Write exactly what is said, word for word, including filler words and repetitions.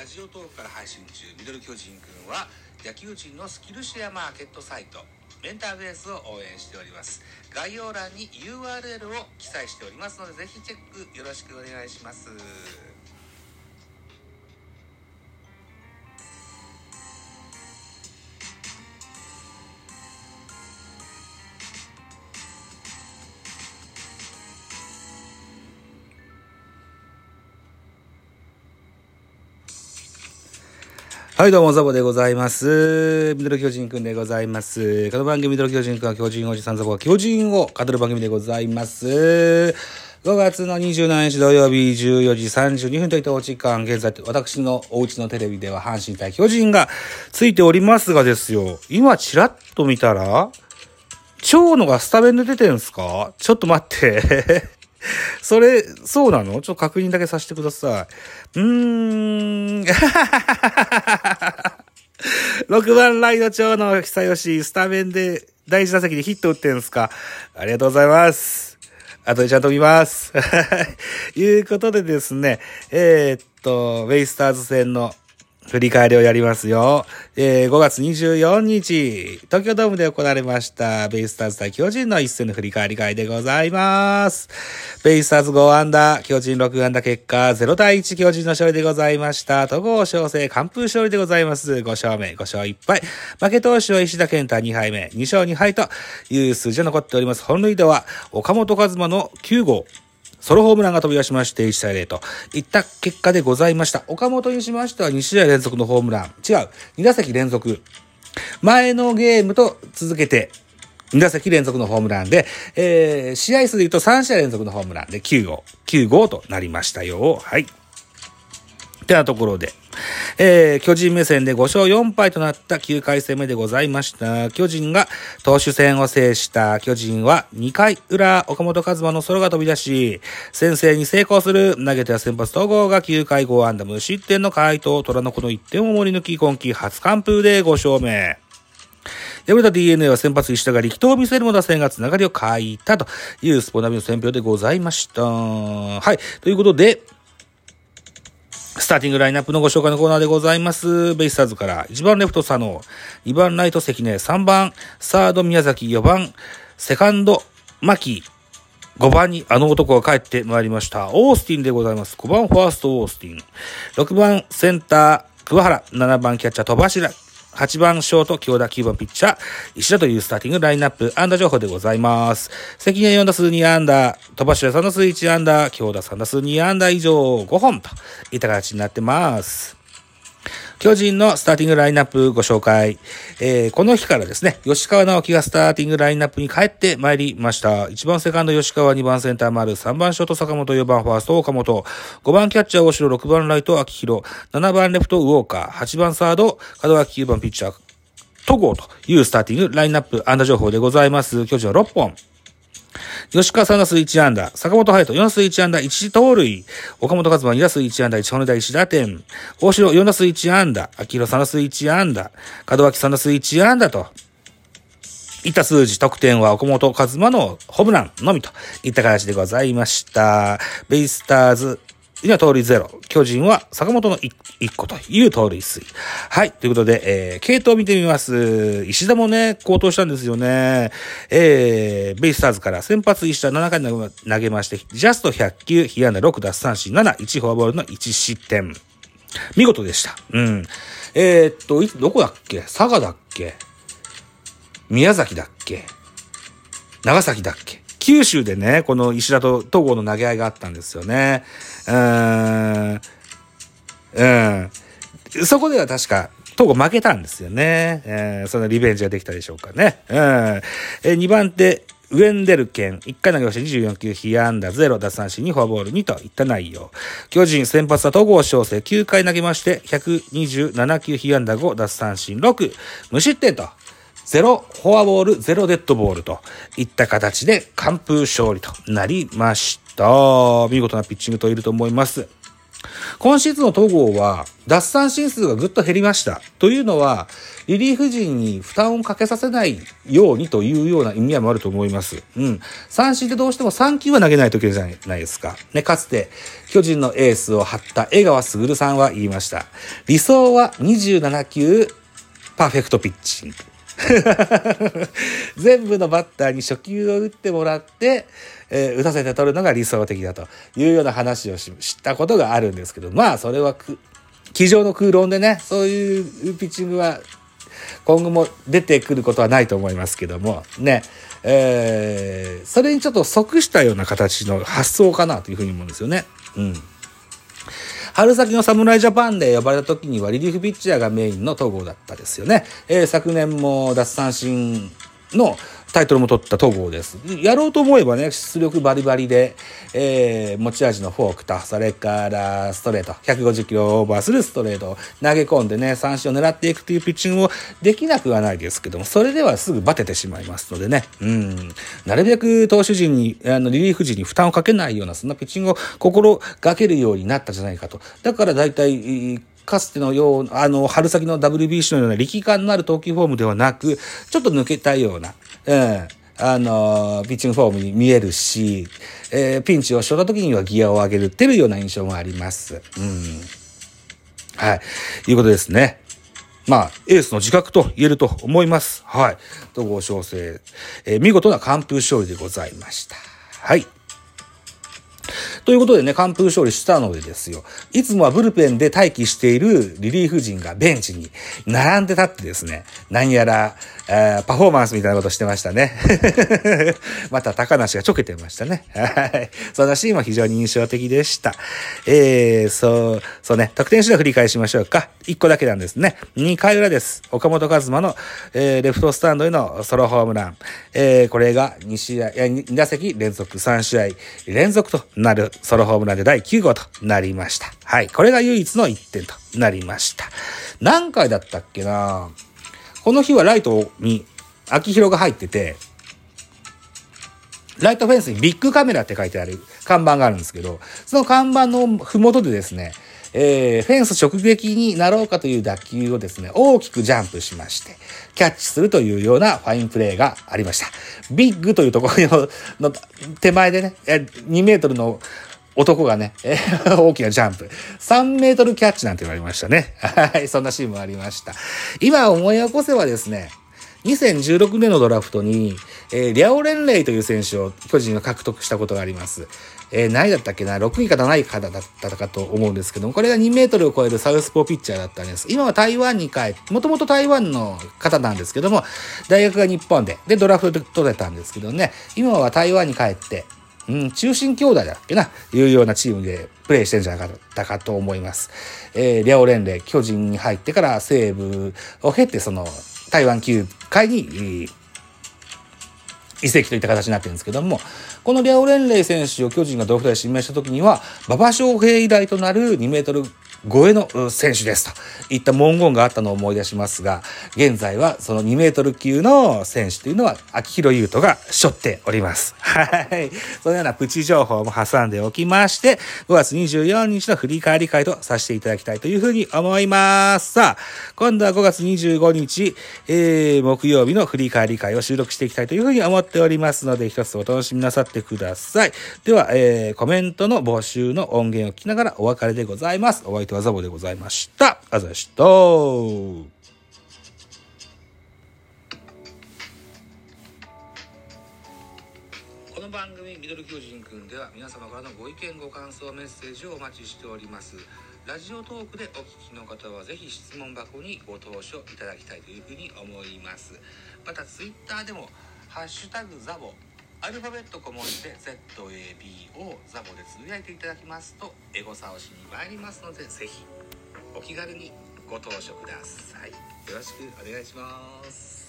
ラジオトークから配信中、ミドル巨人くんは野球人のスキルシェアマーケットサイトメンターベースを応援しております。概要欄に ユーアールエル を記載しておりますので、ぜひチェックよろしくお願いします。はいどうも、ザボでございます。ミドル巨人くんでございます。この番組ミドル巨人くんは巨人おじさんザボが巨人を語る番組でございます。ごがつのにじゅうしちにち土曜日じゅうよじさんじゅうにふんといったお時間、現在私のお家のテレビでは阪神対巨人がついておりますがですよ、今ちらっと見たら長野がスタメンで出てるんすか？ちょっと待ってそれ、そうなの？ちょっと確認だけさせてください。うーん。ろくばんライト長野久義、スタメンで第一打席でヒット打ってんすか？ありがとうございます。あとでちゃんと見ます。いうことでですね、えー、っと、ベイスターズ戦の振り返りをやりますよ。えー、ごがつにじゅうよっか、東京ドームで行われました、ベイスターズ対巨人の一戦の振り返り会でございます。ベイスターズごアンダー、巨人ろくアンダー、結果ゼロたいいち、巨人の勝利でございました。戸郷翔征、完封勝利でございます。ごしょうめ、ごしょういっぱい。負け投手は石田健太にはいめ、にしょうにはいという数字が残っております。本塁打は岡本和真のきゅうごう。ソロホームランが飛び出しましていちたいぜろといった結果でございました。岡本にしましてはにしあいれんぞくのホームラン、違う、にだせきれんぞく、前のゲームと続けてにだせきれんぞくのホームランで、えー、試合数で言うとさんしあいれんぞくのホームランできゅうごうとなりましたよ。はい。ってなところで、えー、巨人目線でごしょうよんはいとなったきゅうかいせんめでございました。巨人が投手戦を制した。巨人はにかいうら、岡本和真のソロが飛び出し、先制に成功する。投げては先発戸郷がきゅうかいごアンダー、無失点の快投、虎の子のいってんを守り抜き、今季初完封でごしょうめ。敗れた ディーエヌエー は先発石田が力投を見せるも打線がつながりを欠いたというスポナビの選評でございました。はい。ということで、スターティングラインナップのご紹介のコーナーでございます。ベイスターズからいちばんレフト佐野、にばんライト関根、さんばんサード宮崎、よんばんセカンド牧、ごばんにあの男が帰ってまいりました。オースティンでございます。ごばんファーストオースティン、ろくばんセンター桑原、ななばんキャッチャー戸柱、はちばんショート京田、きゅうばんピッチャー石田というスターティングラインナップ、安打情報でございます。関根よんだすうにあんだ、戸柱さんだすういちあんだ、京田さんだすうにあんだ以上ごほんといった形になってます。巨人のスターティングラインナップご紹介、えー、この日からですね、吉川直樹がスターティングラインナップに帰ってまいりました。いちばんセカンド吉川、にばんセンター丸、さんばんショート坂本、よんばんファースト岡本、ごばんキャッチャー大城、ろくばんライト秋広、ななばんレフト魚岡、はちばんサード門脇、きゅうばんピッチャー戸郷というスターティングラインナップ、安打情報でございます。巨人はろっぽん、吉川さんだすういちあんだ、坂本隼人よんだすういちあんだ、いちとうるい、岡本和真にだすういちあんだ、いちほんだ、いちだてん、大城よんだすういちあんだ、秋広さんだすういちあんだ、門脇さんだすういちあんだといった数字、得点は岡本和真のホームランのみといった形でございました。ベイスターズ今盗塁ゼロ、巨人は坂本の 1, 1個という盗塁数。はい。ということで、えー、系統を見てみます。石田もね、好投したんですよね。えー、ベイスターズから先発石田ななかい投げまして、ジャストひゃっきゅう、被安打ろくだつさんしんなな、いちフォアボールのいちしってん。見事でした。うん。えー、っと、どこだっけ？佐賀だっけ？宮崎だっけ？長崎だっけ？九州でね、この石田と戸郷の投げ合いがあったんですよね。うーん。うん。そこでは確か、戸郷負けたんですよね。えー、そのリベンジができたでしょうかね。うん。えー、にばん手、ウェンデルケン。いっかい投げましてにじゅうよんきゅう、被安打ゼロ、奪三振に、フォアボールにといった内容。巨人先発は戸郷翔征。きゅうかい投げましてひゃくにじゅうななきゅう、被安打ご、奪三振ろく、無失点と。ゼロフォアボール、ゼロデッドボールといった形で完封勝利となりました。見事なピッチングといると思います。今シーズンの戸郷は奪三振数がぐっと減りました。というのはリリーフ陣に負担をかけさせないようにというような意味合いもあると思います。うん、三振ってどうしてもさん球は投げないといけないじゃないですか。ね、かつて巨人のエースを張った江川卓さんは言いました。理想はにじゅうなな球パーフェクトピッチング。全部のバッターに初球を打ってもらって、えー、打たせて取るのが理想的だというような話をし知ったことがあるんですけど、まあそれは机上の空論でね、そういうピッチングは今後も出てくることはないと思いますけどもね、えー、それにちょっと即したような形の発想かなというふうに思うんですよね。うん。春先の侍ジャパンで呼ばれた時にはリリーフピッチャーがメインの戸郷だったですよね、えー、昨年も奪三振のタイトルも取った戸郷です。やろうと思えばね、出力バリバリで、えー、持ち味のフォークと、それからストレート、ひゃくごじゅっキロオーバーするストレートを投げ込んでね、三振を狙っていくというピッチングをできなくはないですけども、それではすぐバテてしまいますのでね、うん、なるべく投手陣に、あのリリーフ陣に負担をかけないような、そんなピッチングを心がけるようになったじゃないかと。だからだいたいかつてのような、あの春先の ダブリュービーシー のような力感のある投球フォームではなく、ちょっと抜けたような、うん、あのピッチングフォームに見えるし、えー、ピンチを背負った時にはギアを上げるっていうような印象もあります。うん、はい、いうことですね。まあエースの自覚と言えると思います。はい、戸郷翔征、えー、見事な完封勝利でございました。はい。ということでね、完封勝利したのでですよ、いつもはブルペンで待機しているリリーフ陣がベンチに並んで立ってですね、何やら、えー、パフォーマンスみたいなことしてましたね。また高梨がちょけてましたね。はい。そのシーンも非常に印象的でした。えー、そう、そうね、得点手段振り返しましょうか。いっこだけなんですね。にかい裏です。岡本和真の、えー、レフトスタンドへのソロホームラン。えー、これが2試合、2打席連続、さん試合連続となるソロホームランでだいきゅう号となりました。はい。これが唯一のいってんとなりました。何回だったっけな、この日はライトに秋広が入ってて、ライトフェンスにビッグカメラって書いてある看板があるんですけど、その看板のふもとでですね、えー、フェンス直撃になろうかという打球をですね、大きくジャンプしましてキャッチするというようなファインプレーがありました。ビッグというところの手前でね、にメートルの男がね、えー、大きなジャンプ、さんメートルキャッチなんて言われましたね。はい、そんなシーンもありました。今思い起こせばですね、にせんじゅうろくねんのドラフトに、えー、リャオレンレイという選手を巨人が獲得したことがあります。えー、何位だったっけな、ろくいかなないかだったかと思うんですけども、これがにメートルを超えるサウスポーピッチャーだったんです。今は台湾に帰って、もともと台湾の方なんですけども、大学が日本で、で、ドラフトで取れたんですけどね、今は台湾に帰って、うん、中心兄弟だっけな、いうようなチームでプレーしてんじゃなかったかと思います。えー、リャオレンレイ、巨人に入ってから西武を経て、その、台湾球界に移籍といった形になってるんですけども、このリャオレンレイ選手を巨人が同府で指名した時には、馬場翔平以来となるにメートル超えの選手ですといった文言があったのを思い出しますが、現在はそのにメートル級の選手というのは秋広優斗が背負っております。はい、そのようなプチ情報も挟んでおきまして、ごがつにじゅうよっかの振り返り会とさせていただきたいというふうに思います。さあ、今度はごがつにじゅうごにち、えー、木曜日の振り返り会を収録していきたいというふうに思っておりますので、一つお楽しみなさってください。では、えー、コメントの募集の音源を聞きながらお別れでございます。お相手はザボでございました。あざした。この番組ミドル巨人くんでは、皆様からのご意見ご感想メッセージをお待ちしております。ラジオトークでお聞きの方はぜひ質問箱にご投書いただきたいというふうに思います。またツイッターでもハッシュタグザボ、アルファベット小文字で ザボ ザボでつぶやいていただきますと、エゴサをしに参りますので、ぜひお気軽にご投書ください。よろしくお願いします。